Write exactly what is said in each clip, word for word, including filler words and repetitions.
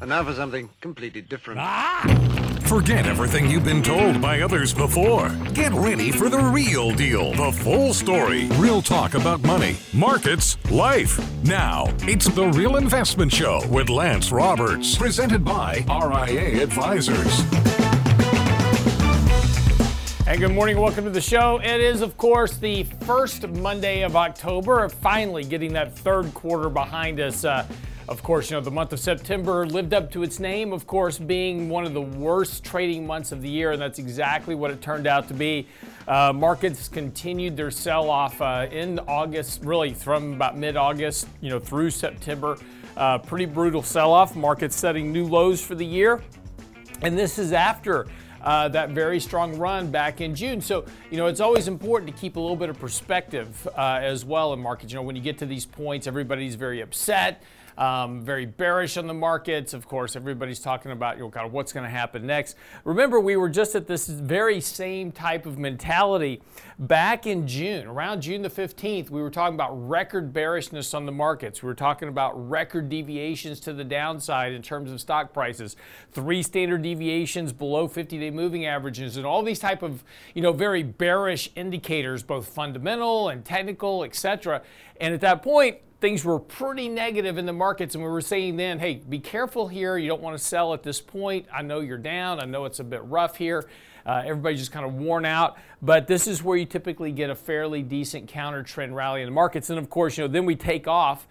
And now for something completely different. Ah! Forget everything you've been told by others before. Get ready for the real deal, the full story, real talk about money, markets, life. Now, it's The Real Investment Show with Lance Roberts, presented by R I A Advisors. Hey, good morning. Welcome to the show. It is, of course, the first Monday of October, finally getting that third quarter behind us. Uh, Of course, you know, the month of September lived up to its name, of course, being one of the worst trading months of the year, and that's exactly what it turned out to be. Uh, markets continued their sell-off uh, in August, really from about mid-August, you know, through September. Uh, pretty brutal sell-off, markets setting new lows for the year. And this is after uh, that very strong run back in June. So, you know, it's always important to keep a little bit of perspective uh, as well in markets. You know, when you get to these points, everybody's very upset. Um, very bearish on the markets. Of course, everybody's talking about, you know, kind of what's going to happen next. Remember, we were just at this very same type of mentality back in June. Around June the fifteenth, we were talking about record bearishness on the markets. We were talking about record deviations to the downside in terms of stock prices, three standard deviations below fifty-day moving averages, and all these type of, you know, very bearish indicators, both fundamental and technical, et cetera. And at that point, things were pretty negative in the markets, and we were saying then, hey, be careful here. You don't want to sell at this point. I know you're down. I know it's a bit rough here. Uh, everybody's just kind of worn out. But this is where you typically get a fairly decent counter-trend rally in the markets. And, of course, you know, then we take off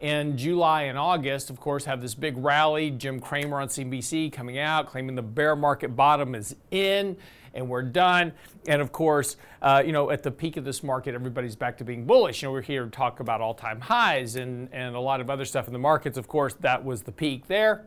in July and August, of course, have this big rally. Jim Cramer on C N B C coming out, claiming the bear market bottom is in and we're done. And of course, uh, you know, at the peak of this market, everybody's back to being bullish. You know, we're here to talk about all-time highs and, and a lot of other stuff in the markets. Of course, that was the peak there.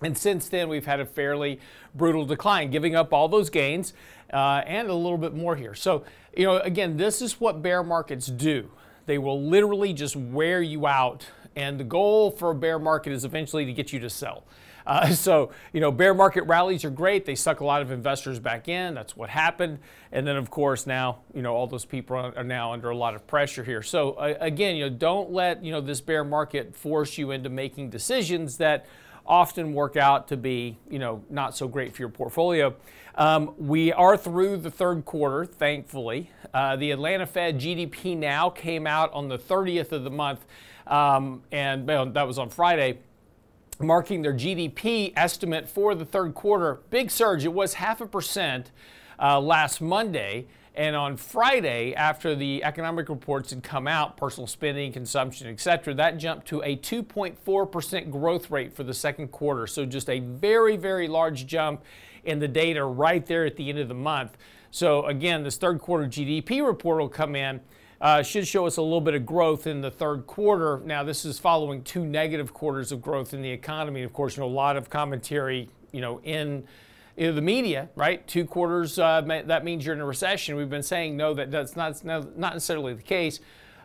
And since then, we've had a fairly brutal decline, giving up all those gains uh, and a little bit more here. So, you know, again, this is what bear markets do. They will literally just wear you out. And the goal for a bear market is eventually to get you to sell. Uh, so, you know, bear market rallies are great. They suck a lot of investors back in. That's what happened. And then, of course, now, you know, all those people are now under a lot of pressure here. So, uh, again, you know, don't let, you know, this bear market force you into making decisions that often work out to be, you know, not so great for your portfolio. Um, we are through the third quarter, thankfully. Uh, the Atlanta Fed G D P Now came out on the thirtieth of the month, um, and well, that was on Friday, marking their G D P estimate for the third quarter. Big surge. It was half a percent uh, last Monday. And on Friday, after the economic reports had come out, personal spending, consumption, et cetera, that jumped to a two point four percent growth rate for the second quarter. So just a very, very large jump in the data right there at the end of the month. So again, this third quarter G D P report will come in. Uh, should show us a little bit of growth in the third quarter. Now, this is following two negative quarters of growth in the economy. Of course, you know, a lot of commentary, you know, in In the media, right? Two quarters, uh, that means you're in a recession. We've been saying, no, that, that's not, not necessarily the case.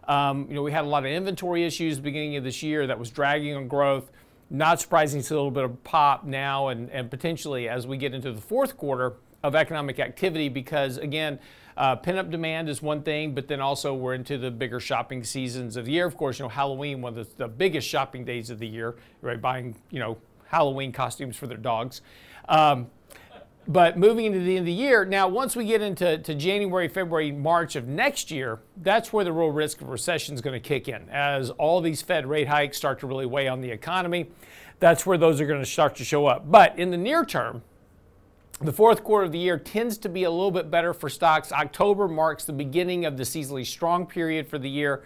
Um, you know, we had a lot of inventory issues at the beginning of this year that was dragging on growth. Not surprising to see a little bit of pop now and, and potentially as we get into the fourth quarter of economic activity because, again, uh, pent-up demand is one thing, but then also we're into the bigger shopping seasons of the year. Of course, you know, Halloween, one of the, the biggest shopping days of the year, right? Buying, you know, Halloween costumes for their dogs. Um, But moving into the end of the year, now once we get into to January, February, March of next year, that's where the real risk of recession is going to kick in. As all these Fed rate hikes start to really weigh on the economy, that's where those are going to start to show up. But in the near term, the fourth quarter of the year tends to be a little bit better for stocks. October marks the beginning of the seasonally strong period for the year.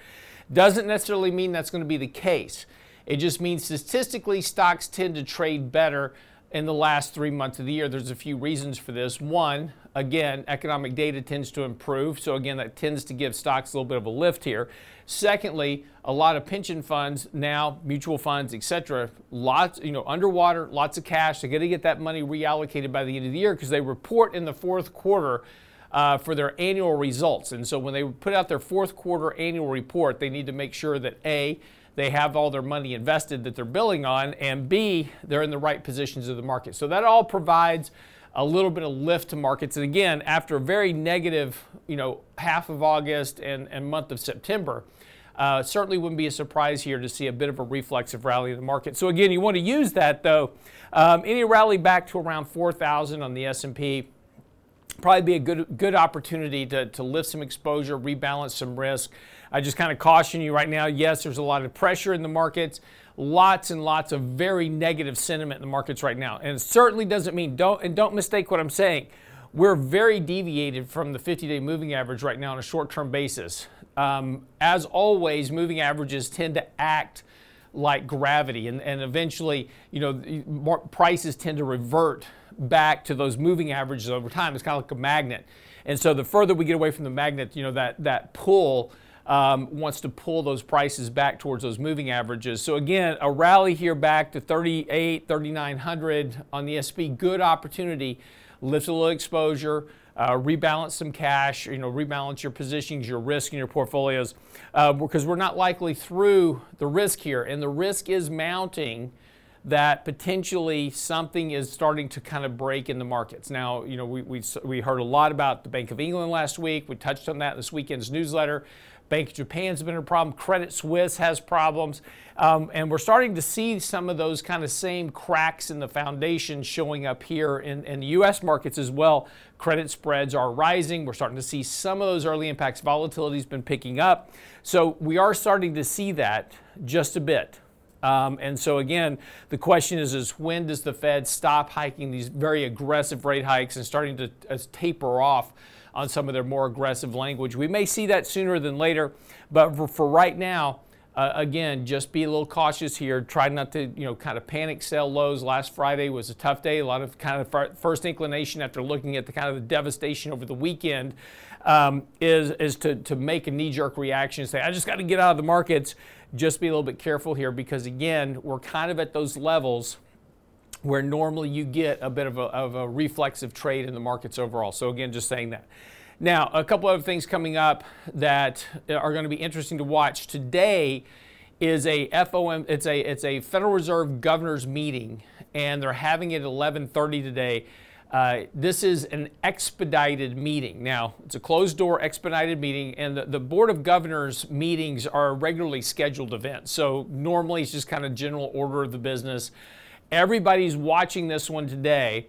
Doesn't necessarily mean that's going to be the case. It just means statistically stocks tend to trade better in the last three months of the year. There's a few reasons for this. One, again, economic data tends to improve. So again, that tends to give stocks a little bit of a lift here. Secondly, a lot of pension funds now, mutual funds, et cetera, lots, you know, underwater, lots of cash. They're going to get that money reallocated by the end of the year because they report in the fourth quarter uh, for their annual results. And so when they put out their fourth quarter annual report, they need to make sure that A, they have all their money invested that they're billing on, and B, they're in the right positions of the market. So that all provides a little bit of lift to markets. And again, after a very negative, you know, half of August and, and month of September, Uh, certainly wouldn't be a surprise here to see a bit of a reflexive rally in the market. So again, you want to use that though. Um, any rally back to around four thousand on the S and P, probably be a good good opportunity to, to lift some exposure, rebalance some risk. I just kind of caution you right now, yes, there's a lot of pressure in the markets, lots and lots of very negative sentiment in the markets right now. And it certainly doesn't mean, don't and don't mistake what I'm saying, we're very deviated from the fifty-day moving average right now on a short-term basis. Um, as always, moving averages tend to act like gravity, and, and eventually, you know, prices tend to revert back to those moving averages over time. It's kind of like a magnet. And so the further we get away from the magnet, you know, that, that pull um, wants to pull those prices back towards those moving averages. So again, a rally here back to thirty-eight, thirty-nine hundred on the S and P, good opportunity, lift a little exposure, uh, rebalance some cash, you know, rebalance your positions, your risk in your portfolios, uh, because we're not likely through the risk here. And the risk is mounting that potentially something is starting to kind of break in the markets. Now, you know, we, we we heard a lot about the Bank of England last week. We touched on that in this weekend's newsletter. Bank of Japan's been a problem. Credit Suisse has problems. Um, and we're starting to see some of those kind of same cracks in the foundation showing up here in, in the U S markets as well. Credit spreads are rising. We're starting to see some of those early impacts. Volatility's been picking up. So we are starting to see that just a bit. Um, and so again, the question is, is when does the Fed stop hiking these very aggressive rate hikes and starting to uh, taper off on some of their more aggressive language? We may see that sooner than later, but for, for right now, uh, again, just be a little cautious here. Try not to, you know, kind of panic sell lows. Last Friday was a tough day. A lot of kind of fir- first inclination after looking at the kind of the devastation over the weekend um, is, is to, to make a knee-jerk reaction and say, I just got to get out of the markets. Just be a little bit careful here because, again, we're kind of at those levels where normally you get a bit of a, of a reflexive trade in the markets overall. So, again, just saying that. Now, a couple other things coming up that are going to be interesting to watch. Today is a F O M, it's a it's a Federal Reserve Governor's meeting, and they're having it at eleven thirty today. Uh, this is an expedited meeting. Now, it's a closed-door expedited meeting, and the, the Board of Governors meetings are regularly scheduled events. So normally it's just kind of general order of the business. Everybody's watching this one today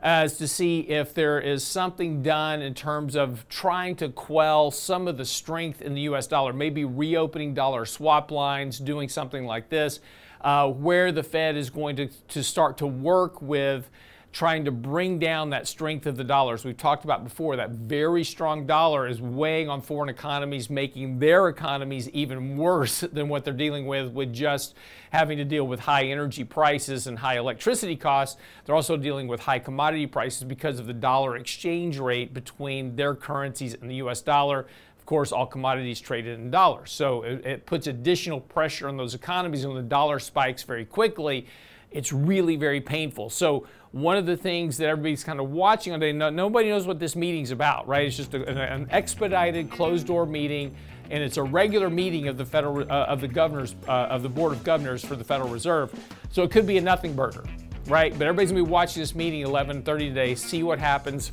as to see if there is something done in terms of trying to quell some of the strength in the U S dollar, maybe reopening dollar swap lines, doing something like this, uh, where the Fed is going to, to start to work with trying to bring down that strength of the dollar. As we've talked about before, that very strong dollar is weighing on foreign economies, making their economies even worse than what they're dealing with, with just having to deal with high energy prices and high electricity costs. They're also dealing with high commodity prices because of the dollar exchange rate between their currencies and the U S dollar. Of course, all commodities traded in dollars. So it, it puts additional pressure on those economies, and when the dollar spikes very quickly, it's really very painful. So one of the things that everybody's kind of watching on today, no, nobody knows what this meeting's about, right? It's just a, an, an expedited closed-door meeting, and it's a regular meeting of the federal uh, of the governors uh, of the Board of Governors for the Federal Reserve. So it could be a nothing burger, right? But everybody's gonna be watching this meeting eleven thirty today, see what happens.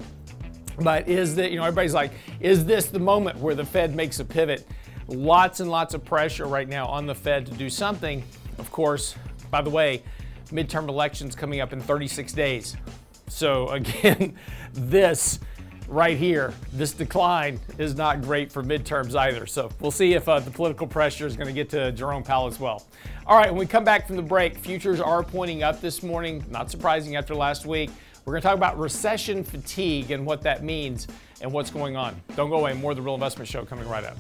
But is that, you know, everybody's like, is this the moment where the Fed makes a pivot? Lots and lots of pressure right now on the Fed to do something. Of course, by the way, midterm elections coming up in thirty-six days. So again, this right here, this decline is not great for midterms either. So we'll see if uh, the political pressure is going to get to Jerome Powell as well. All right, when we come back from the break, futures are pointing up this morning. Not surprising after last week. We're going to talk about recession fatigue and what that means and what's going on. Don't go away. More of the Real Investment Show coming right up.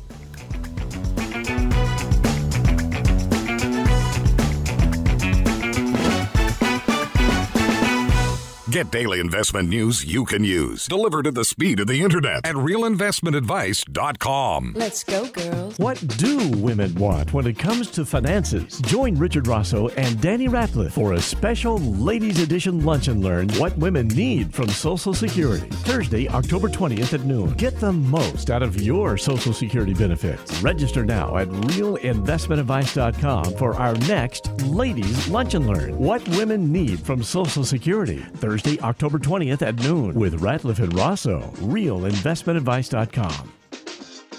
Get daily investment news you can use, delivered at the speed of the internet at real investment advice dot com. Let's go, girls. What do women want when it comes to finances? Join Richard Rosso and Danny Ratliff for a special Ladies Edition Lunch and Learn What Women Need from Social Security, Thursday, October twentieth at noon. Get the most out of your Social Security benefits. Register now at real investment advice dot com for our next Ladies Lunch and Learn What Women Need from Social Security, Thursday, Thursday, October twentieth at noon with Ratliff and Rosso, real investment advice dot com.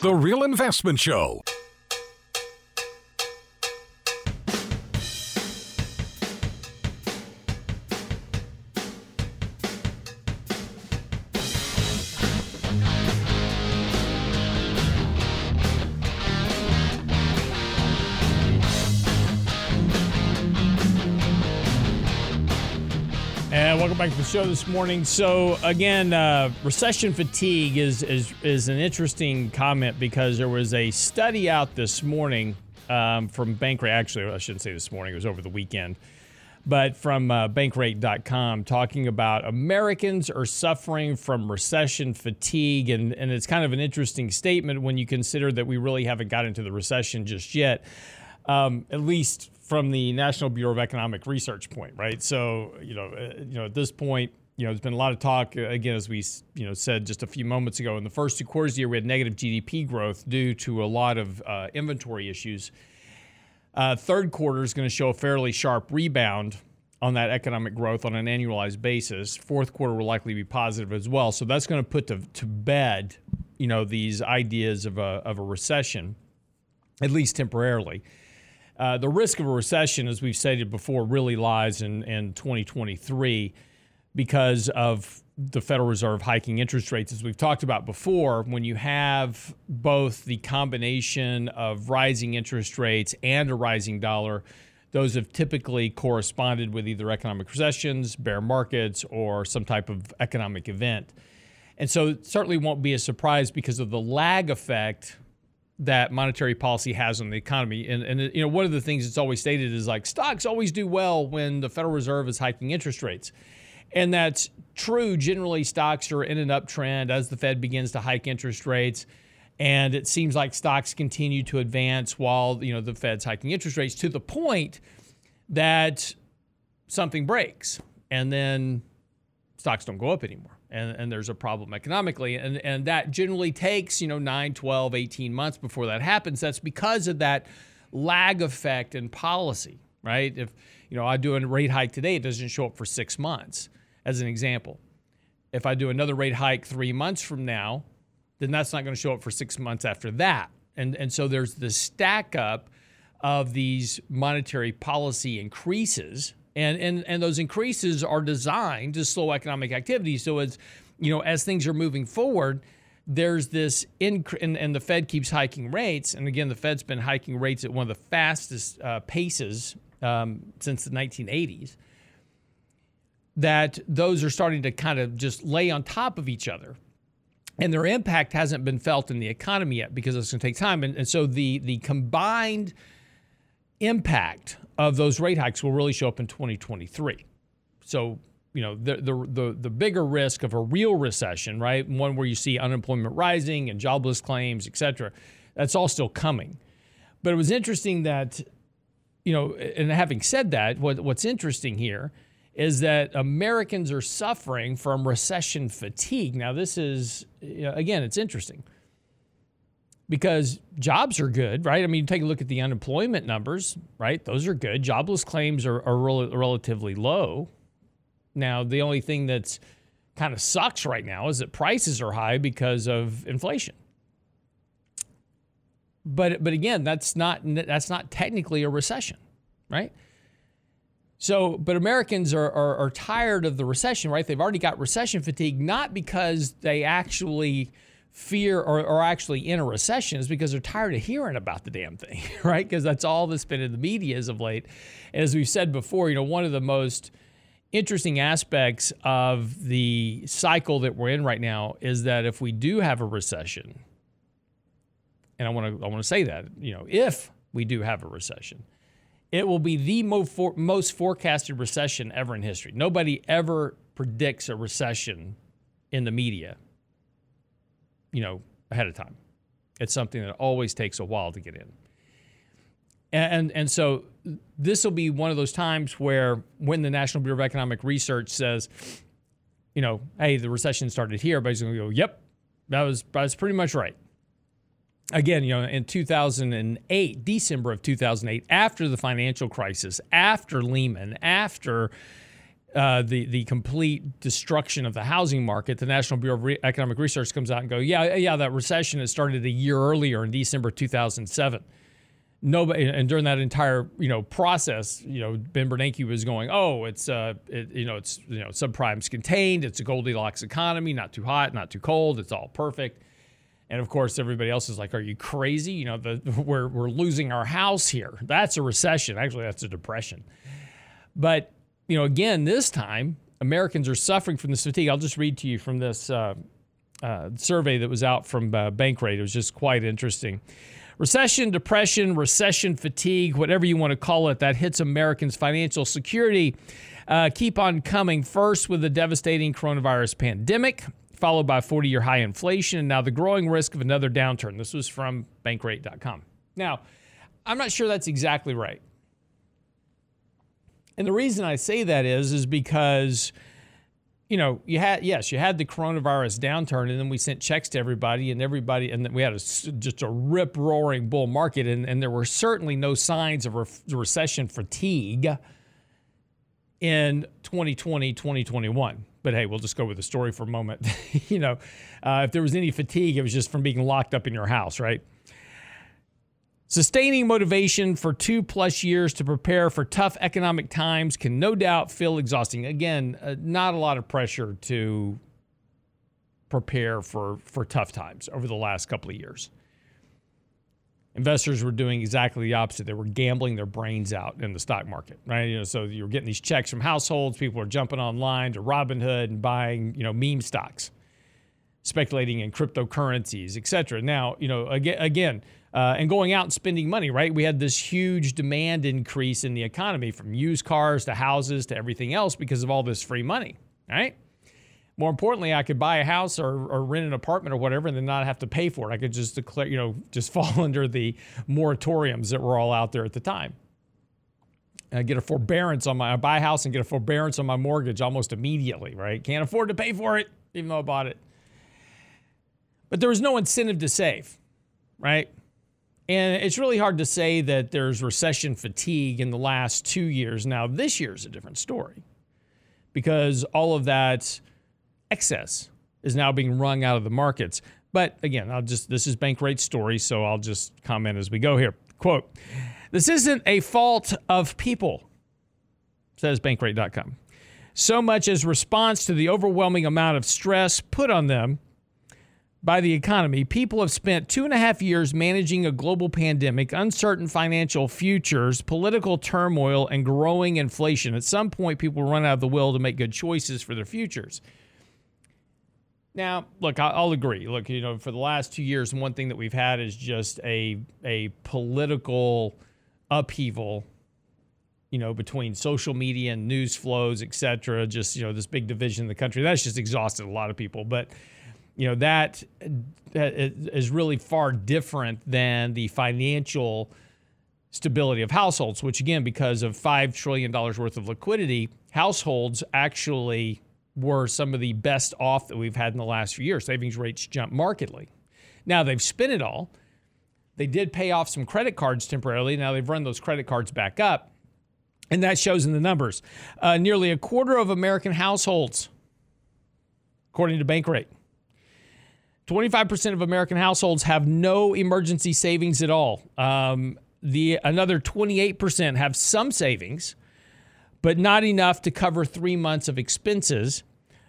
The Real Investment Show. And welcome back to the show this morning. So again, uh, recession fatigue is, is is an interesting comment because there was a study out this morning um, from Bankrate. Actually, I shouldn't say this morning. It was over the weekend. But from uh, Bankrate dot com talking about Americans are suffering from recession fatigue. And, and it's kind of an interesting statement when you consider that we really haven't gotten to the recession just yet, um, at least from the National Bureau of Economic Research point, right? So, you know, uh, you know, at this point, you know, there's been a lot of talk, again, as we, you know, said just a few moments ago, in the first two quarters of the year, we had negative G D P growth due to a lot of uh, inventory issues. Uh, third quarter is going to show a fairly sharp rebound on that economic growth on an annualized basis. Fourth quarter will likely be positive as well. So that's going to put to, to bed, you know, these ideas of a, of a recession, at least temporarily. Uh, the risk of a recession, as we've stated before, really lies in, in twenty twenty-three because of the Federal Reserve hiking interest rates. As we've talked about before, when you have both the combination of rising interest rates and a rising dollar, those have typically corresponded with either economic recessions, bear markets, or some type of economic event. And so it certainly won't be a surprise because of the lag effect that monetary policy has on the economy. And, and, you know, one of the things that's always stated is like stocks always do well when the Federal Reserve is hiking interest rates. And that's true. Generally, stocks are in an uptrend as the Fed begins to hike interest rates. And it seems like stocks continue to advance while, you know, the Fed's hiking interest rates to the point that something breaks and then stocks don't go up anymore. And, and there's a problem economically. And, and that generally takes, you know, nine, twelve, eighteen months before that happens. That's because of that lag effect in policy, right? If, you know, I do a rate hike today, it doesn't show up for six months, as an example. If I do another rate hike three months from now, then that's not going to show up for six months after that. And, and so there's the stack up of these monetary policy increases. And, and and those increases are designed to slow economic activity. So as you know, as things are moving forward, there's this increase, and, and the Fed keeps hiking rates. And again, the Fed's been hiking rates at one of the fastest uh, paces um, since the nineteen eighties. That those are starting to kind of just lay on top of each other, and their impact hasn't been felt in the economy yet because it's going to take time. And, and so the the combined impact of those rate hikes will really show up in twenty twenty-three. So, you know, the, the the the bigger risk of a real recession, right, one where you see unemployment rising and jobless claims, et cetera, that's all still coming. But it was interesting that, you know, and having said that, what, what's interesting here is that Americans are suffering from recession fatigue. Now, this is, you know, again, it's interesting. Because jobs are good, right? I mean, take a look at the unemployment numbers, right? Those are good. Jobless claims are, are rel- relatively low. Now, the only thing that's kind of sucks right now is that prices are high because of inflation. But but again, that's not that's not technically a recession, right? So, but Americans are, are, are tired of the recession, right? They've already got recession fatigue, not because they actually fear or, or actually in a recession, is because they're tired of hearing about the damn thing, right? Because that's all that's been in the media as of late. And as we've said before, you know, one of the most interesting aspects of the cycle that we're in right now is that if we do have a recession, and I want to I want to say that, you know, if we do have a recession, it will be the mo- for, most forecasted recession ever in history. Nobody ever predicts a recession in the media, you know, ahead of time. It's something that always takes a while to get in. And, and so this will be one of those times where when the National Bureau of Economic Research says, you know, hey, the recession started here, everybody's going to go, yep, that was, that was pretty much right. Again, you know, in two thousand eight, December of two thousand eight, after the financial crisis, after Lehman, after Uh, the the complete destruction of the housing market, the National Bureau of Re- Economic Research comes out and go, yeah, yeah, that recession has started a year earlier in December two thousand seven. Nobody, and during that entire you know process, you know, Ben Bernanke was going, oh, it's uh, it, you know, it's you know, subprimes contained, it's a Goldilocks economy, not too hot, not too cold, it's all perfect. And of course, everybody else is like, are you crazy? You know, the we're we're losing our house here. That's a recession. Actually, that's a depression. But you know, again, this time, Americans are suffering from this fatigue. I'll just read to you from this uh, uh, survey that was out from uh, Bankrate. It was just quite interesting. Recession, depression, recession fatigue, whatever you want to call it, that hits Americans' financial security. Uh, keep on coming, first with the devastating coronavirus pandemic, followed by forty-year high inflation, and now the growing risk of another downturn. This was from Bankrate dot com. Now, I'm not sure that's exactly right. And the reason I say that is, is because, you know, you had, yes, you had the coronavirus downturn, and then we sent checks to everybody and everybody, and then we had a, just a rip-roaring bull market, and, and there were certainly no signs of re- recession fatigue in twenty twenty, twenty twenty-one. But hey, we'll just go with the story for a moment. you know, uh, if there was any fatigue, it was just from being locked up in your house, right? Sustaining motivation for two plus years to prepare for tough economic times can no doubt feel exhausting. Again, uh, not a lot of pressure to prepare for, for tough times over the last couple of years. Investors were doing exactly the opposite. They were gambling their brains out in the stock market, right? You know, so you were getting these checks from households. People were jumping online to Robinhood and buying, you know, meme stocks, speculating in cryptocurrencies, et cetera. Now, you know, again, again uh, and going out and spending money, right? We had this huge demand increase in the economy from used cars to houses to everything else because of all this free money, right? More importantly, I could buy a house or, or rent an apartment or whatever and then not have to pay for it. I could just declare, you know, just fall under the moratoriums that were all out there at the time. I get a forbearance on my, I buy a house and get a forbearance on my mortgage almost immediately, right? Can't afford to pay for it, even though I bought it. But there was no incentive to save, right? And it's really hard to say that there's recession fatigue in the last two years. Now, this year's a different story because all of that excess is now being wrung out of the markets. But again, I'll just this is Bankrate's story, so I'll just comment as we go here. Quote, "This isn't a fault of people," says Bankrate dot com, "so much as response to the overwhelming amount of stress put on them by the economy. People have spent two and a half years managing a global pandemic, uncertain financial futures, political turmoil, and growing inflation. At some point, people run out of the will to make good choices for their futures." Now, look, I'll agree. Look, you know, for the last two years, one thing that we've had is just a a political upheaval, you know, between social media and news flows, et cetera. Just, you know, this big division in the country. That's just exhausted a lot of people. But you know, that is really far different than the financial stability of households, which, again, because of five trillion dollars worth of liquidity, households actually were some of the best off that we've had in the last few years. Savings rates jumped markedly. Now, they've spent it all. They did pay off some credit cards temporarily. Now, they've run those credit cards back up, and that shows in the numbers. Uh, nearly a quarter of American households, according to Bankrate, twenty-five percent of American households have no emergency savings at all. Um, the another twenty-eight percent have some savings, but not enough to cover three months of expenses.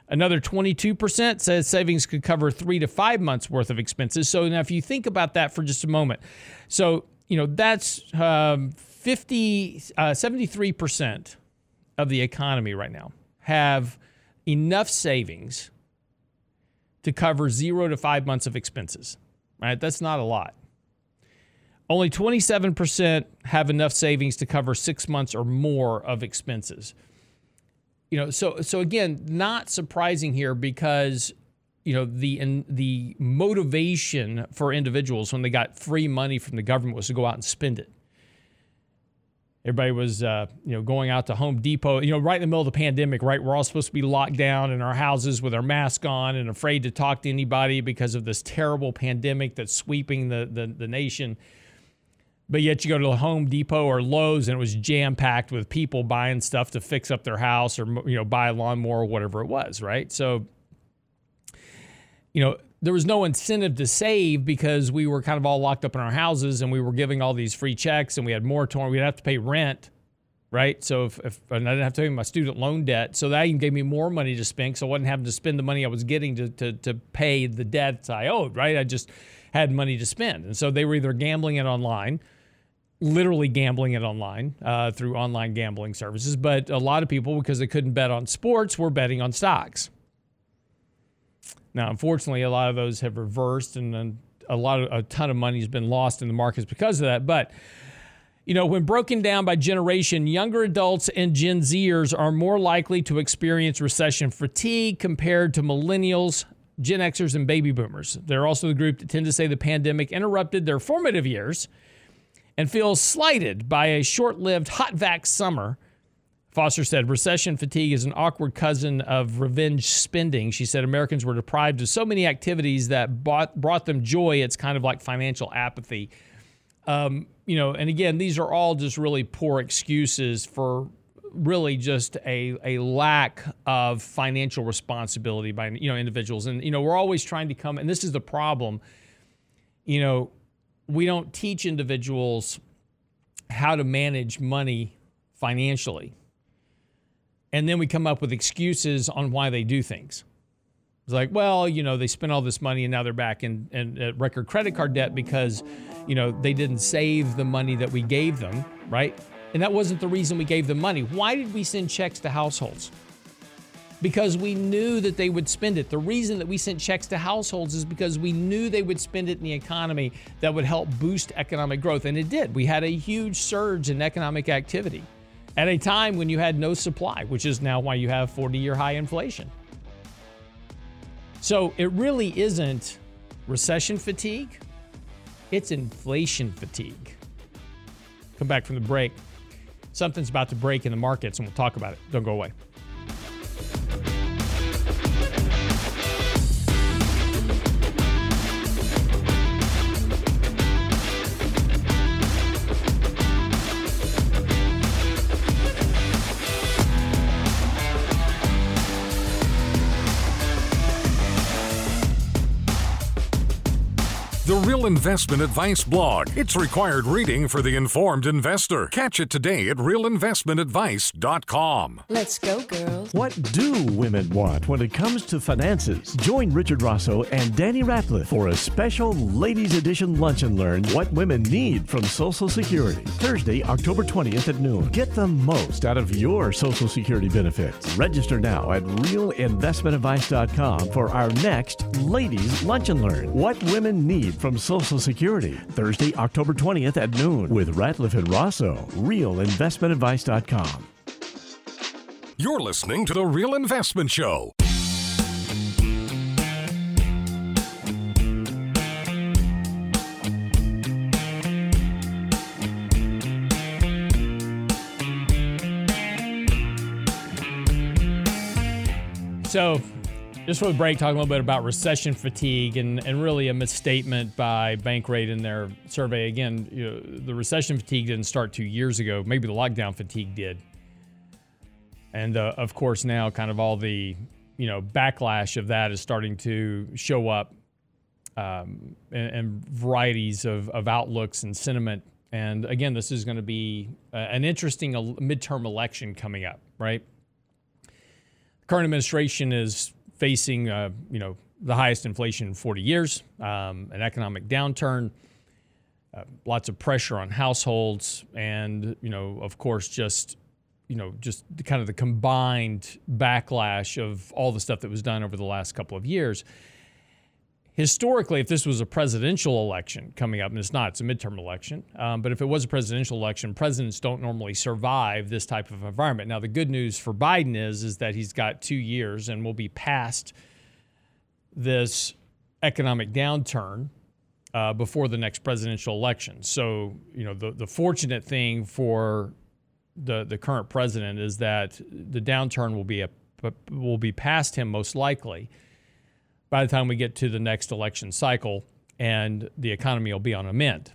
Another twenty-two percent says savings could cover three to five months worth of expenses. So now if you think about that for just a moment. So, you know, that's um, fifty, uh, seventy-three percent of the economy right now have enough savings to cover zero to five months of expenses, right? That's not a lot. Only twenty-seven percent have enough savings to cover six months or more of expenses. You know, so so again, not surprising here because, you know, the in, the motivation for individuals when they got free money from the government was to go out and spend it. Everybody was, uh, you know, going out to Home Depot, you know, right in the middle of the pandemic, right? We're all supposed to be locked down in our houses with our mask on and afraid to talk to anybody because of this terrible pandemic that's sweeping the, the, the nation. But yet you go to Home Depot or Lowe's and it was jam-packed with people buying stuff to fix up their house or, you know, buy a lawnmower or whatever it was, right? So, you know, there was no incentive to save because we were kind of all locked up in our houses and we were giving all these free checks and we had moratorium. We'd have to pay rent, right? So if, if and I didn't have to pay my student loan debt, so that even gave me more money to spend because I wasn't having to spend the money I was getting to, to, to pay the debts I owed, right? I just had money to spend. And so they were either gambling it online literally gambling it online uh, through online gambling services. But a lot of people, because they couldn't bet on sports, were betting on stocks. Now, unfortunately, a lot of those have reversed, and a lot of a ton of money has been lost in the markets because of that. But, you know, when broken down by generation, younger adults and Gen Zers are more likely to experience recession fatigue compared to millennials, Gen Xers, and baby boomers. They're also the group that tend to say the pandemic interrupted their formative years and feel slighted by a short-lived hot vac summer. Foster said, recession fatigue is an awkward cousin of revenge spending. She said Americans were deprived of so many activities that bought, brought them joy. It's kind of like financial apathy. Um, you know, and again, these are all just really poor excuses for really just a, a lack of financial responsibility by, you know, individuals. And, you know, we're always trying to come, and this is the problem, you know, we don't teach individuals how to manage money financially. And then we come up with excuses on why they do things. It's like, well, you know, they spent all this money and now they're back in, in, in record credit card debt because, you know, they didn't save the money that we gave them, right? And that wasn't the reason we gave them money. Why did we send checks to households? Because we knew that they would spend it. The reason that we sent checks to households is because we knew they would spend it in the economy that would help boost economic growth. And it did. We had a huge surge in economic activity at a time when you had no supply, which is now why you have forty-year high inflation. So it really isn't recession fatigue, it's inflation fatigue. Come back from the break. Something's about to break in the markets, and we'll talk about it. Don't go away. Real Investment Advice blog. It's required reading for the informed investor. Catch it today at real investment advice dot com. Let's go, girls. What do women want when it comes to finances? Join Richard Rosso and Danny Ratliff for a special Ladies Edition Lunch and Learn What Women Need from Social Security. Thursday, October twentieth at noon. Get the most out of your Social Security benefits. Register now at real investment advice dot com for our next Ladies Lunch and Learn What Women Need from Social Security, Thursday, October twentieth at noon with Ratliff and Rosso, real investment advice dot com. You're listening to The Real Investment Show. So, just for the break, talking a little bit about recession fatigue and, and really a misstatement by Bankrate in their survey. Again, you know, the recession fatigue didn't start two years ago. Maybe the lockdown fatigue did. And, uh, of course, now kind of all the, you know, backlash of that is starting to show up um, and, and varieties of, of outlooks and sentiment. And, again, this is going to be an interesting midterm election coming up, right? The current administration is facing, uh, you know, the highest inflation in forty years, um, an economic downturn, uh, lots of pressure on households, and, you know, of course, just, you know, just the, kind of the combined backlash of all the stuff that was done over the last couple of years. Historically, if this was a presidential election coming up, and it's not, it's a midterm election, um, but if it was a presidential election, presidents don't normally survive this type of environment. Now, the good news for Biden is, is that he's got two years and we'll be past this economic downturn uh, before the next presidential election. So, you know, the, the fortunate thing for the, the current president is that the downturn will be a, will be past him most likely by the time we get to the next election cycle, and the economy will be on a mend.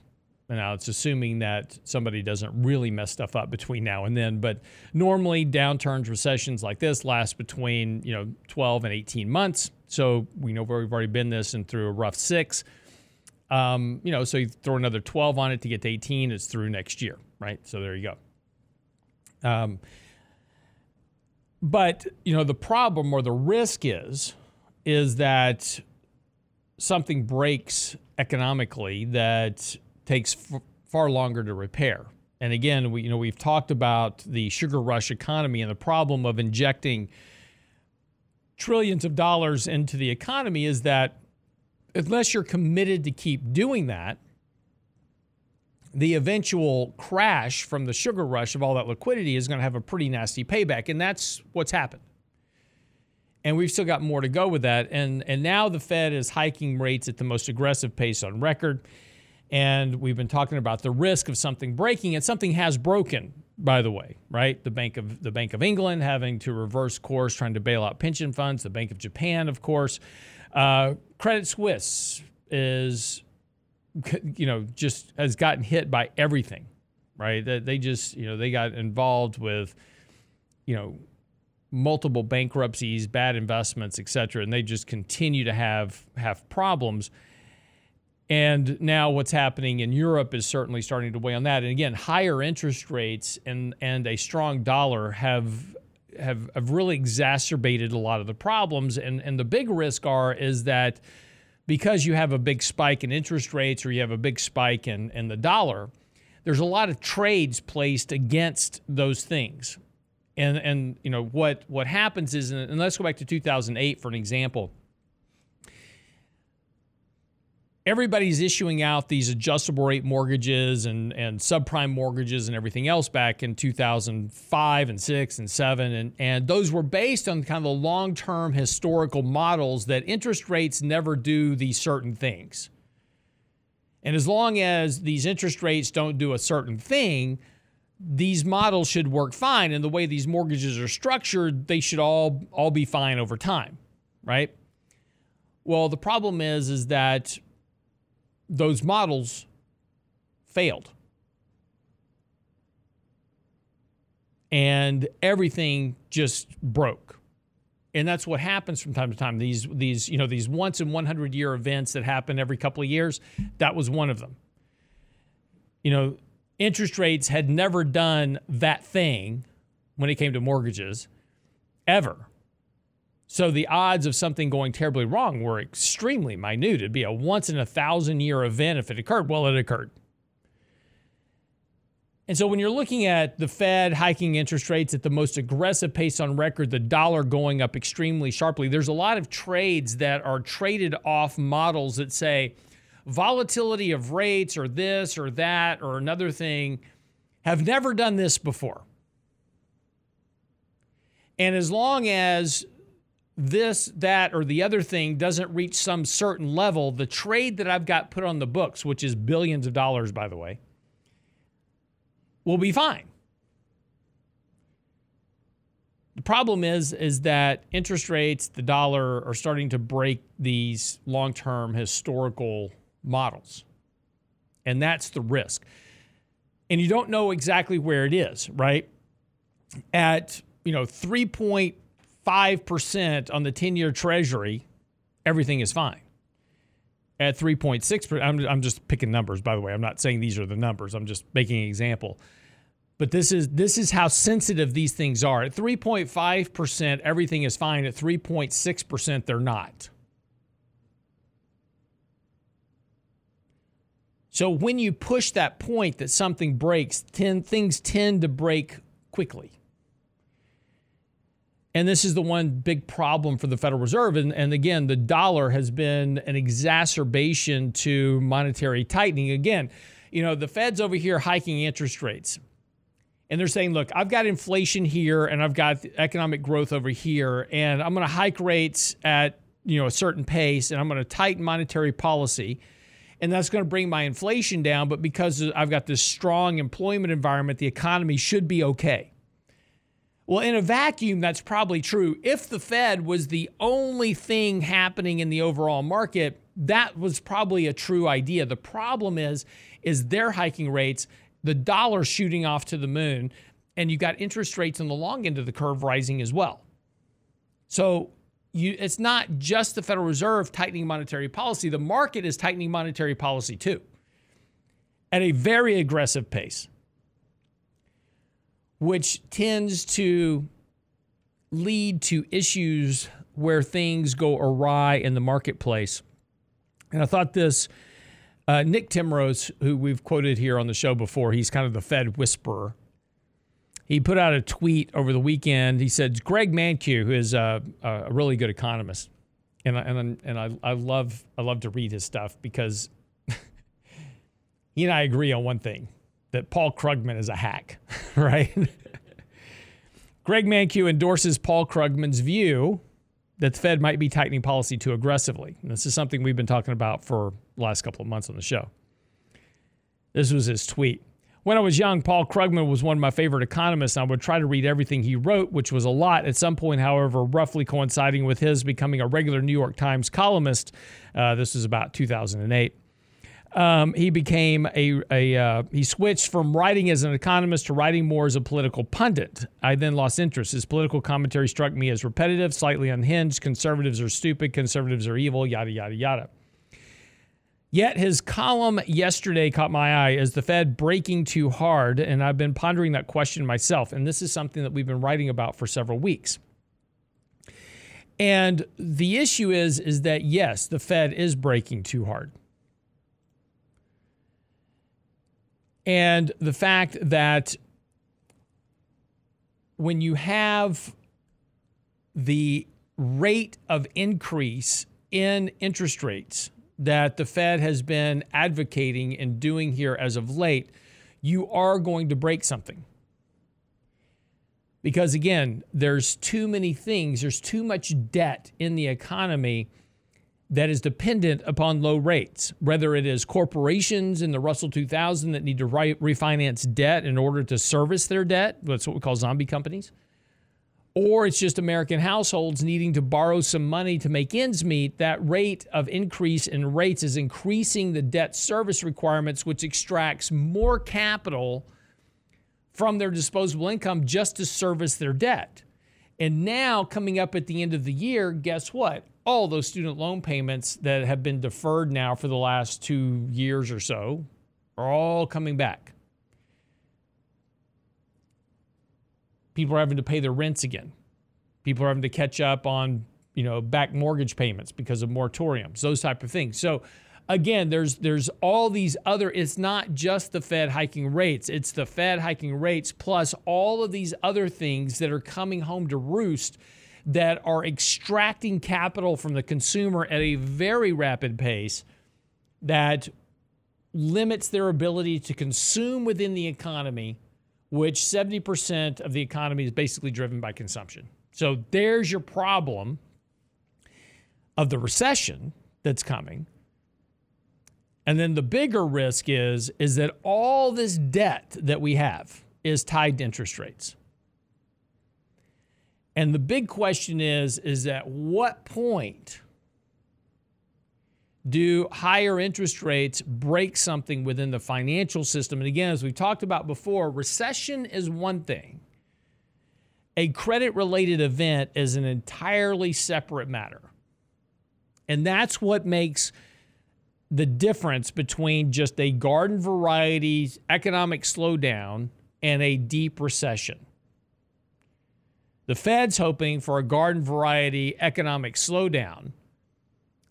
Now, it's assuming that somebody doesn't really mess stuff up between now and then, but normally downturns, recessions like this last between, you know, twelve and eighteen months. So we know where we've already been this and through a rough six. Um, you know, so you throw another twelve on it to get to eighteen, it's through next year, right? So there you go. Um, but, you know, the problem or the risk is, is that something breaks economically that takes f- far longer to repair. And again, we, you know, we've talked about the sugar rush economy and the problem of injecting trillions of dollars into the economy is that unless you're committed to keep doing that, the eventual crash from the sugar rush of all that liquidity is going to have a pretty nasty payback. And that's what's happened. And we've still got more to go with that. And, and now the Fed is hiking rates at the most aggressive pace on record. And we've been talking about the risk of something breaking, and something has broken, by the way, right? The Bank of the Bank of England having to reverse course, trying to bail out pension funds. The Bank of Japan, of course. Uh, Credit Suisse is, you know, just has gotten hit by everything, right? They just, you know, they got involved with, you know, multiple bankruptcies, bad investments, et cetera, and they just continue to have have problems. And now what's happening in Europe is certainly starting to weigh on that. And again, higher interest rates and, and a strong dollar have, have have really exacerbated a lot of the problems. And, and the big risk are is that because you have a big spike in interest rates, or you have a big spike in, in the dollar, there's a lot of trades placed against those things. And, and you know, what, what happens is, and let's go back to two thousand eight for an example. Everybody's issuing out these adjustable rate mortgages and, and subprime mortgages and everything else back in two thousand five and six and seven. And, and those were based on kind of the long-term historical models that interest rates never do these certain things. And as long as these interest rates don't do a certain thing, these models should work fine. And the way these mortgages are structured, they should all, all be fine over time, right? Well, the problem is, is that those models failed. And everything just broke. And that's what happens from time to time. These, these, you know, these once in one hundred year events that happen every couple of years, that was one of them. You know, interest rates had never done that thing when it came to mortgages, ever. So the odds of something going terribly wrong were extremely minute. It'd be a once-in-a-thousand-year event if it occurred. Well, it occurred. And so when you're looking at the Fed hiking interest rates at the most aggressive pace on record, the dollar going up extremely sharply, there's a lot of trades that are traded off models that say volatility of rates or this or that or another thing have never done this before. And as long as this, that, or the other thing doesn't reach some certain level, the trade that I've got put on the books, which is billions of dollars, by the way, will be fine. The problem is, is that interest rates, the dollar, are starting to break these long-term historical models. And that's the risk. And you don't know exactly where it is, right? At, you know, three point five percent on the ten-year Treasury, everything is fine. At three point six percent, I'm, I'm just picking numbers, by the way. I'm not saying these are the numbers. I'm just making an example. But this is this is how sensitive these things are. At three point five percent, everything is fine. At three point six percent, they're not. So when you push that point that something breaks, ten, things tend to break quickly. And this is the one big problem for the Federal Reserve. And, and again, the dollar has been an exacerbation to monetary tightening. Again, you know, the Fed's over here hiking interest rates. And they're saying, look, I've got inflation here and I've got economic growth over here. And I'm going to hike rates at, you know, a certain pace. And I'm going to tighten monetary policy. And that's going to bring my inflation down. But because I've got this strong employment environment, the economy should be okay. Well, in a vacuum, that's probably true. If the Fed was the only thing happening in the overall market, that was probably a true idea. The problem is, is they're hiking rates, the dollar shooting off to the moon, and you've got interest rates on the long end of the curve rising as well. So you, it's not just the Federal Reserve tightening monetary policy. The market is tightening monetary policy too, at a very aggressive pace, which tends to lead to issues where things go awry in the marketplace. And I thought this Uh, Nick Timrose, who we've quoted here on the show before, he's kind of the Fed whisperer. He put out a tweet over the weekend. He said, Greg Mankiw, who is a, a really good economist, and I, and, and I, I love I love to read his stuff because he and I agree on one thing, that Paul Krugman is a hack, right? Greg Mankiw endorses Paul Krugman's view that the Fed might be tightening policy too aggressively. And this is something we've been talking about for the last couple of months on the show. This was his tweet. When I was young, Paul Krugman was one of my favorite economists, and I would try to read everything he wrote, which was a lot. At some point, however, roughly coinciding with his becoming a regular New York Times columnist, uh, this was about two thousand eight, um, he became a, a uh, he switched from writing as an economist to writing more as a political pundit. I then lost interest. His political commentary struck me as repetitive, slightly unhinged. Conservatives are stupid. Conservatives are evil, yada, yada, yada. Yet his column yesterday caught my eye as the Fed breaking too hard, and I've been pondering that question myself. And this is something that we've been writing about for several weeks. And the issue is, is that, yes, the Fed is breaking too hard. And the fact that when you have the rate of increase in interest rates that the Fed has been advocating and doing here as of late, you are going to break something. Because again, there's too many things, there's too much debt in the economy that is dependent upon low rates, whether it is corporations in the Russell two thousand that need to re- refinance debt in order to service their debt, that's what we call zombie companies, or it's just American households needing to borrow some money to make ends meet. That rate of increase in rates is increasing the debt service requirements, which extracts more capital from their disposable income just to service their debt. And now, coming up at the end of the year, guess what? All those student loan payments that have been deferred now for the last two years or so are all coming back. People are having to pay their rents again. People are having to catch up on, you know, back mortgage payments because of moratoriums, those type of things. So again, there's there's all these other, it's not just the Fed hiking rates. It's the Fed hiking rates plus all of these other things that are coming home to roost that are extracting capital from the consumer at a very rapid pace that limits their ability to consume within the economy, which seventy percent of the economy is basically driven by consumption. So there's your problem of the recession that's coming. And then the bigger risk is, is that all this debt that we have is tied to interest rates. And the big question is, is at what point do higher interest rates break something within the financial system? And again, as we've talked about before, recession is one thing. A credit-related event is an entirely separate matter. And that's what makes the difference between just a garden variety economic slowdown and a deep recession. The Fed's hoping for a garden variety economic slowdown.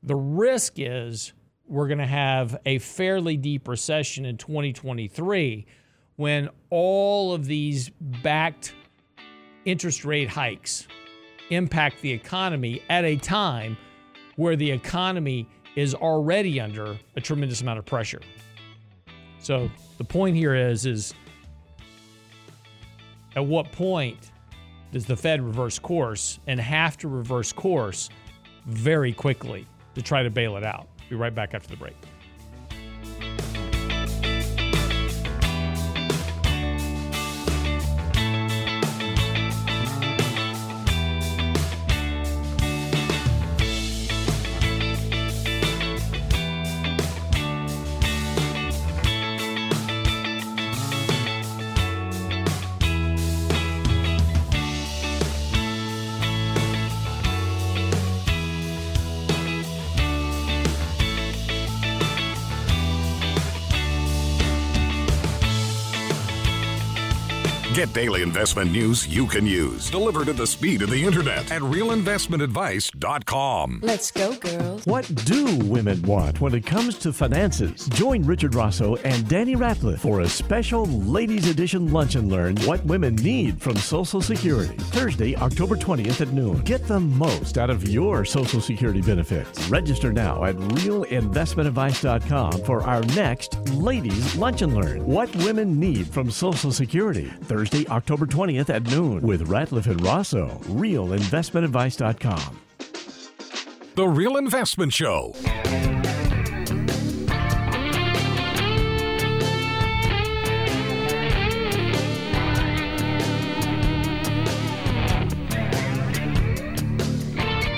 The risk is we're going to have a fairly deep recession in twenty twenty-three when all of these backed interest rate hikes impact the economy at a time where the economy is already under a tremendous amount of pressure. So the point here is, is at what point does the Fed reverse course and have to reverse course very quickly to try to bail it out? Be right back after the break. Get daily investment news you can use, delivered at the speed of the internet at real investment advice dot com. Let's go, girls. What do women want when it comes to finances? Join Richard Rosso and Danny Ratliff for a special Ladies Edition Lunch and Learn What Women Need from Social Security, Thursday, October twentieth at noon. Get the most out of your Social Security benefits. Register now at real investment advice dot com for our next Ladies Lunch and Learn What Women Need from Social Security, Thursday, October twentieth at noon with Ratliff and Rosso. real investment advice dot com. The Real Investment Show.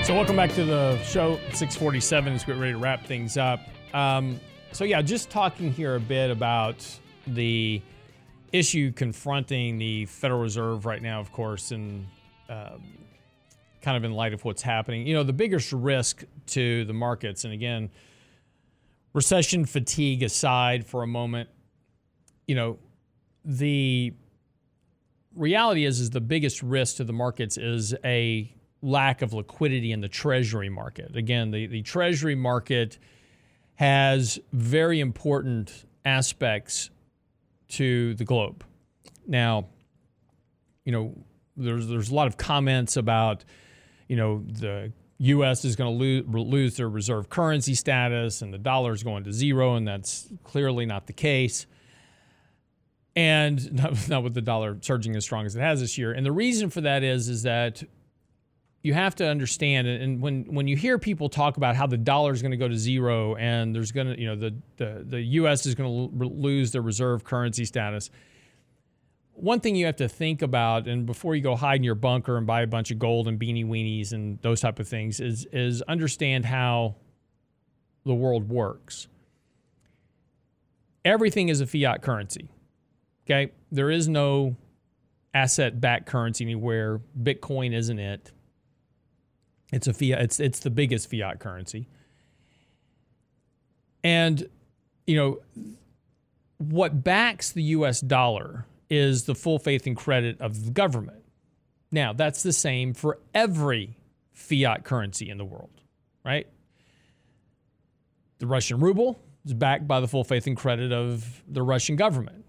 So welcome back to the show. Six forty-seven as we get ready to wrap things up. Um, so yeah, just talking here a bit about the issue confronting the Federal Reserve right now, of course, and uh, kind of in light of what's happening. You know, the biggest risk to the markets, and again, recession fatigue aside for a moment, you know, the reality is, is the biggest risk to the markets is a lack of liquidity in the Treasury market. Again, the, the Treasury market has very important aspects to the globe. Now, you know, there's there's a lot of comments about, you know, the U S is going to lo- lose their reserve currency status and the dollar is going to zero, and that's clearly not the case. And not, not with the dollar surging as strong as it has this year. And the reason for that is, is that you have to understand, and when, when you hear people talk about how the dollar is going to go to zero and there's going to, you know, the, the, the U S is going to lose their reserve currency status, one thing you have to think about, and before you go hide in your bunker and buy a bunch of gold and beanie weenies and those type of things, is, is understand how the world works. Everything is a fiat currency, okay? There is no asset-backed currency anywhere. Bitcoin isn't it. It's a fiat. It's it's the biggest fiat currency, and you know what backs the U S dollar is the full faith and credit of the government. Now that's the same for every fiat currency in the world, right? The Russian ruble is backed by the full faith and credit of the Russian government.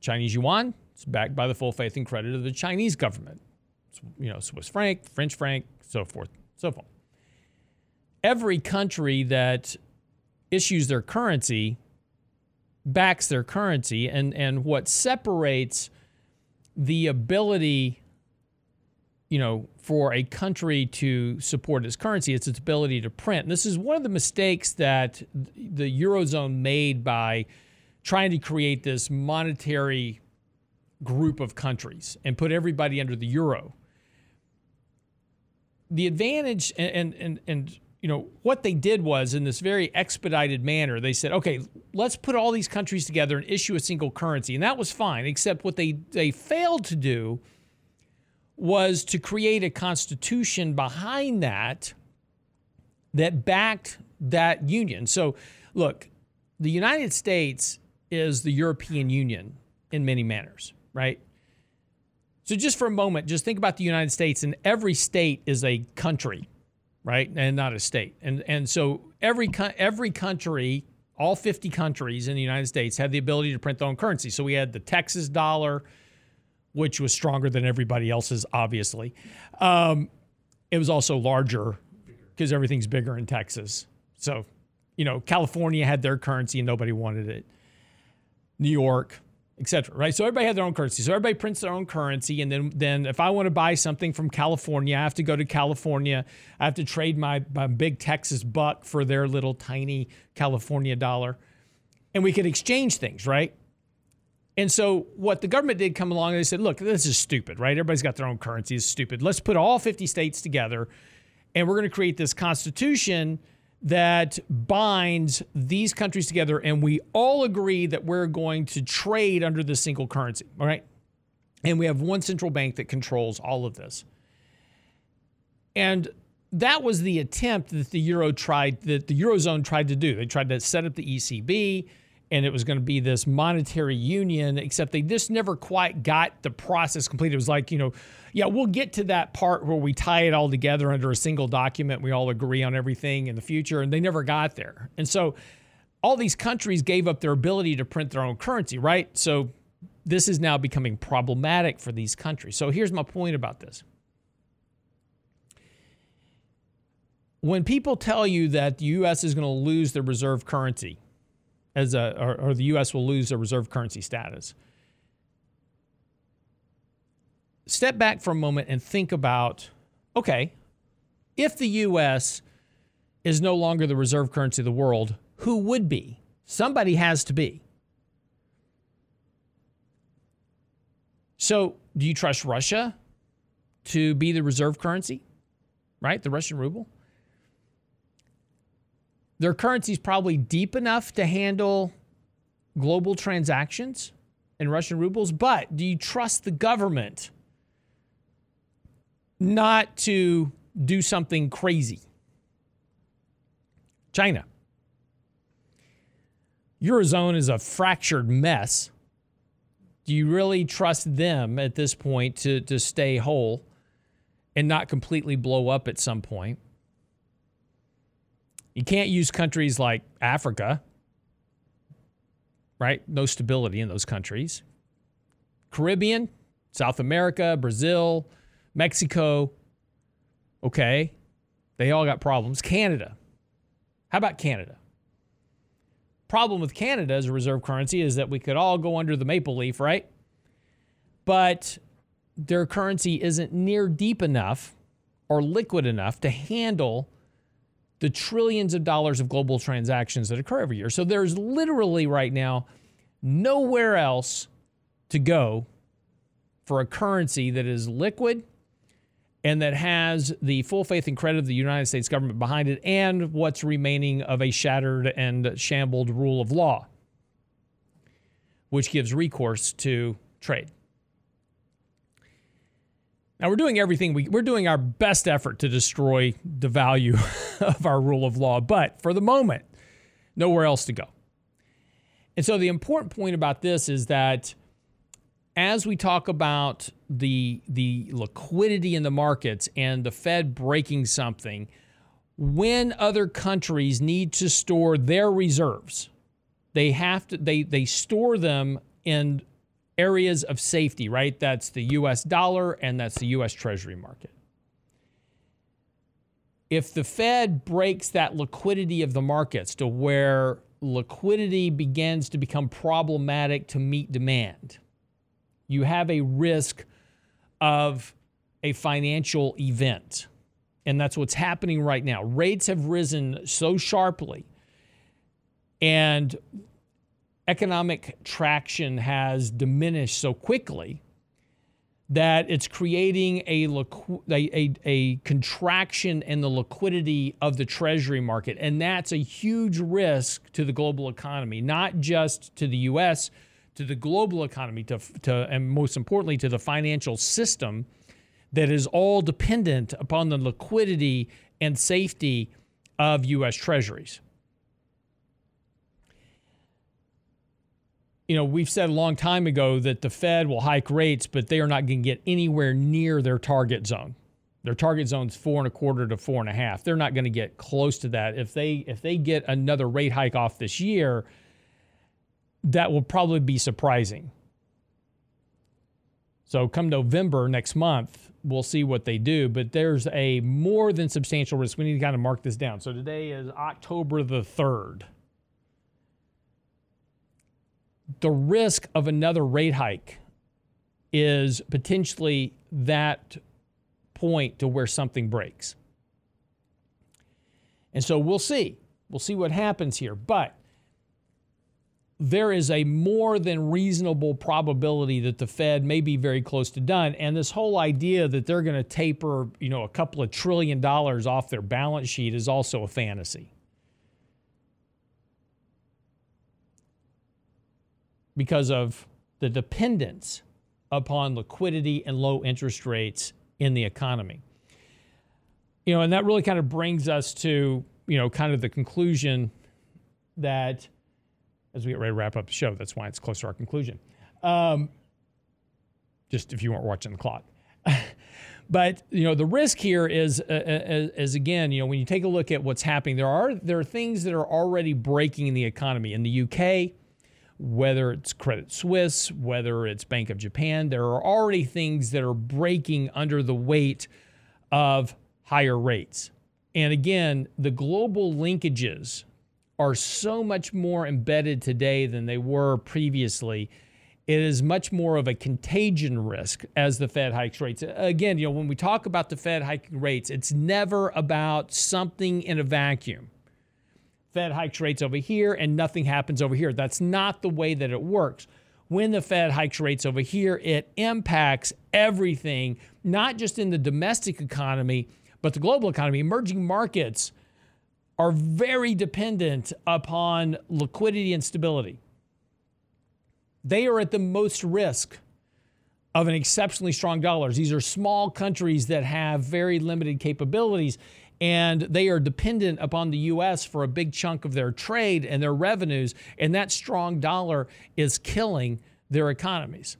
Chinese yuan is backed by the full faith and credit of the Chinese government. You know, Swiss franc, French franc, so forth. So far, every country that issues their currency backs their currency, and, and what separates the ability, you know, for a country to support its currency, it's its ability to print. And this is one of the mistakes that the Eurozone made by trying to create this monetary group of countries and put everybody under the euro. The advantage and, and, and, you know, what they did was in this very expedited manner, they said, okay, let's put all these countries together and issue a single currency. And that was fine, except what they, they failed to do was to create a constitution behind that that backed that union. So, look, the United States is the European Union in many manners, right? So just for a moment, just think about the United States, and every state is a country, right? And not a state. And and so every every country, all fifty countries in the United States have the ability to print their own currency. So we had the Texas dollar, which was stronger than everybody else's, obviously. Um, it was also larger because everything's bigger in Texas. So, you know, California had their currency and nobody wanted it. New York, et cetera, right? So everybody had their own currency. So everybody prints their own currency, and then then if I want to buy something from California, I have to go to California. I have to trade my, my big Texas buck for their little tiny California dollar. And we could exchange things, right? And so what the government did come along, and they said, look, this is stupid, right? Everybody's got their own currency. It's stupid. Let's put all fifty states together, and we're going to create this constitution that binds these countries together, and we all agree that we're going to trade under this single currency, all right? And we have one central bank that controls all of this. And that was the attempt that the Euro tried, that the Eurozone tried to do. They tried to set up the E C B and it was going to be this monetary union, except they just never quite got the process complete. It was like, you know, yeah, we'll get to that part where we tie it all together under a single document. We all agree on everything in the future, and they never got there. And so all these countries gave up their ability to print their own currency, right? So this is now becoming problematic for these countries. So here's my point about this. When people tell you that the U S is going to lose their reserve currency, as a, or, or the U S will lose their reserve currency status, step back for a moment and think about, okay, if the U S is no longer the reserve currency of the world, who would be? Somebody has to be. So do you trust Russia to be the reserve currency, right? The Russian ruble? Their currency is probably deep enough to handle global transactions in Russian rubles, but do you trust the government not to do something crazy? China. Eurozone is a fractured mess. Do you really trust them at this point to, to stay whole and not completely blow up at some point? You can't use countries like Africa, right? No stability in those countries. Caribbean, South America, Brazil, Mexico. Okay. They all got problems. Canada. How about Canada? Problem with Canada as a reserve currency is that we could all go under the maple leaf, right? But their currency isn't near deep enough or liquid enough to handle the trillions of dollars of global transactions that occur every year. So there's literally right now nowhere else to go for a currency that is liquid and that has the full faith and credit of the United States government behind it and what's remaining of a shattered and shambled rule of law, which gives recourse to trade. Now, we're doing everything. We, we're doing our best effort to destroy the value of our rule of law. But for the moment, nowhere else to go. And so the important point about this is that as we talk about the, the liquidity in the markets and the Fed breaking something, when other countries need to store their reserves, they have to they they store them in areas of safety, right? That's the U S dollar and that's the U S Treasury market. If the Fed breaks that liquidity of the markets to where liquidity begins to become problematic to meet demand, you have a risk of a financial event. And that's what's happening right now. Rates have risen so sharply and economic traction has diminished so quickly that it's creating a, liqu- a, a, a contraction in the liquidity of the Treasury market. And that's a huge risk to the global economy, not just to the U S, to the global economy, to, to and most importantly, to the financial system that is all dependent upon the liquidity and safety of U S Treasuries. You know, we've said a long time ago that the Fed will hike rates, but they are not going to get anywhere near their target zone. Their target zone's four and a quarter to four and a half. They're not going to get close to that. If they if they get another rate hike off this year, that will probably be surprising. So come November next month, we'll see what they do. But there's a more than substantial risk. We need to kind of mark this down. So today is October the third. The risk of another rate hike is potentially that point to where something breaks. And so we'll see. We'll see what happens here. But there is a more than reasonable probability that the Fed may be very close to done. And this whole idea that they're going to taper, you know, a couple of trillion dollars off their balance sheet is also a fantasy. Because of the dependence upon liquidity and low interest rates in the economy. You know, and that really kind of brings us to, you know, kind of the conclusion that as we get ready to wrap up the show. That's why it's close to our conclusion. Um, just if you weren't watching the clock. But, you know, the risk here is, uh, is, again, you know, when you take a look at what's happening, there are there are things that are already breaking in the economy. In the U K, whether it's Credit Suisse, whether it's Bank of Japan, there are already things that are breaking under the weight of higher rates. And again, the global linkages are so much more embedded today than they were previously. It is much more of a contagion risk as the Fed hikes rates. Again, you know, when we talk about the Fed hiking rates, it's never about something in a vacuum. Fed hikes rates over here and nothing happens over here. That's not the way that it works. When the Fed hikes rates over here, it impacts everything, not just in the domestic economy, but the global economy. Emerging markets are very dependent upon liquidity and stability. They are at the most risk of an exceptionally strong dollar. These are small countries that have very limited capabilities, and they are dependent upon the U S for a big chunk of their trade and their revenues, and that strong dollar is killing their economies.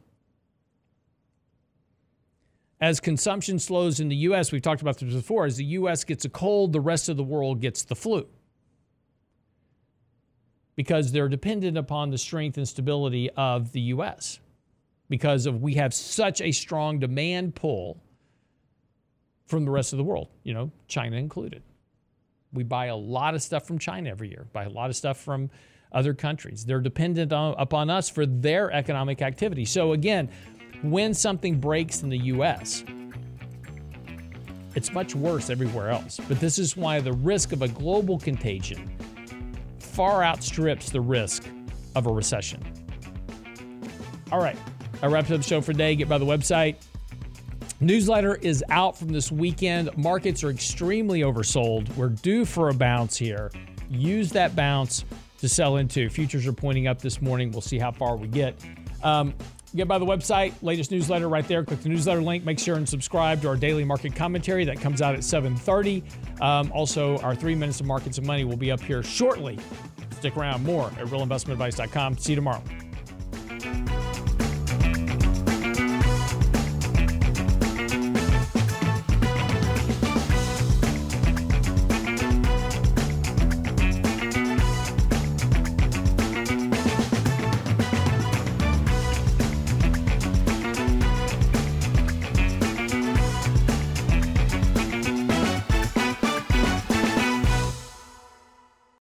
As consumption slows in the U S, we've talked about this before, as the U S gets a cold, the rest of the world gets the flu, because they're dependent upon the strength and stability of the U S, because of we have such a strong demand pull from the rest of the world, you know, China included. We buy a lot of stuff from China every year, buy a lot of stuff from other countries. They're dependent on, upon us for their economic activity. So again, when something breaks in the U S, it's much worse everywhere else. But this is why the risk of a global contagion far outstrips the risk of a recession. All right, I wrapped up the show for today. Get by the website. Newsletter is out from this weekend. Markets are extremely oversold. We're due for a bounce here. Use that bounce to sell into. Futures are pointing up this morning. We'll see how far we get. Um, Get by the website, latest newsletter right there. Click the newsletter link. Make sure and subscribe to our daily market commentary that comes out at seven thirty. Um, also, our three minutes of markets and money will be up here shortly. Stick around. More at real investment advice dot com. See you tomorrow.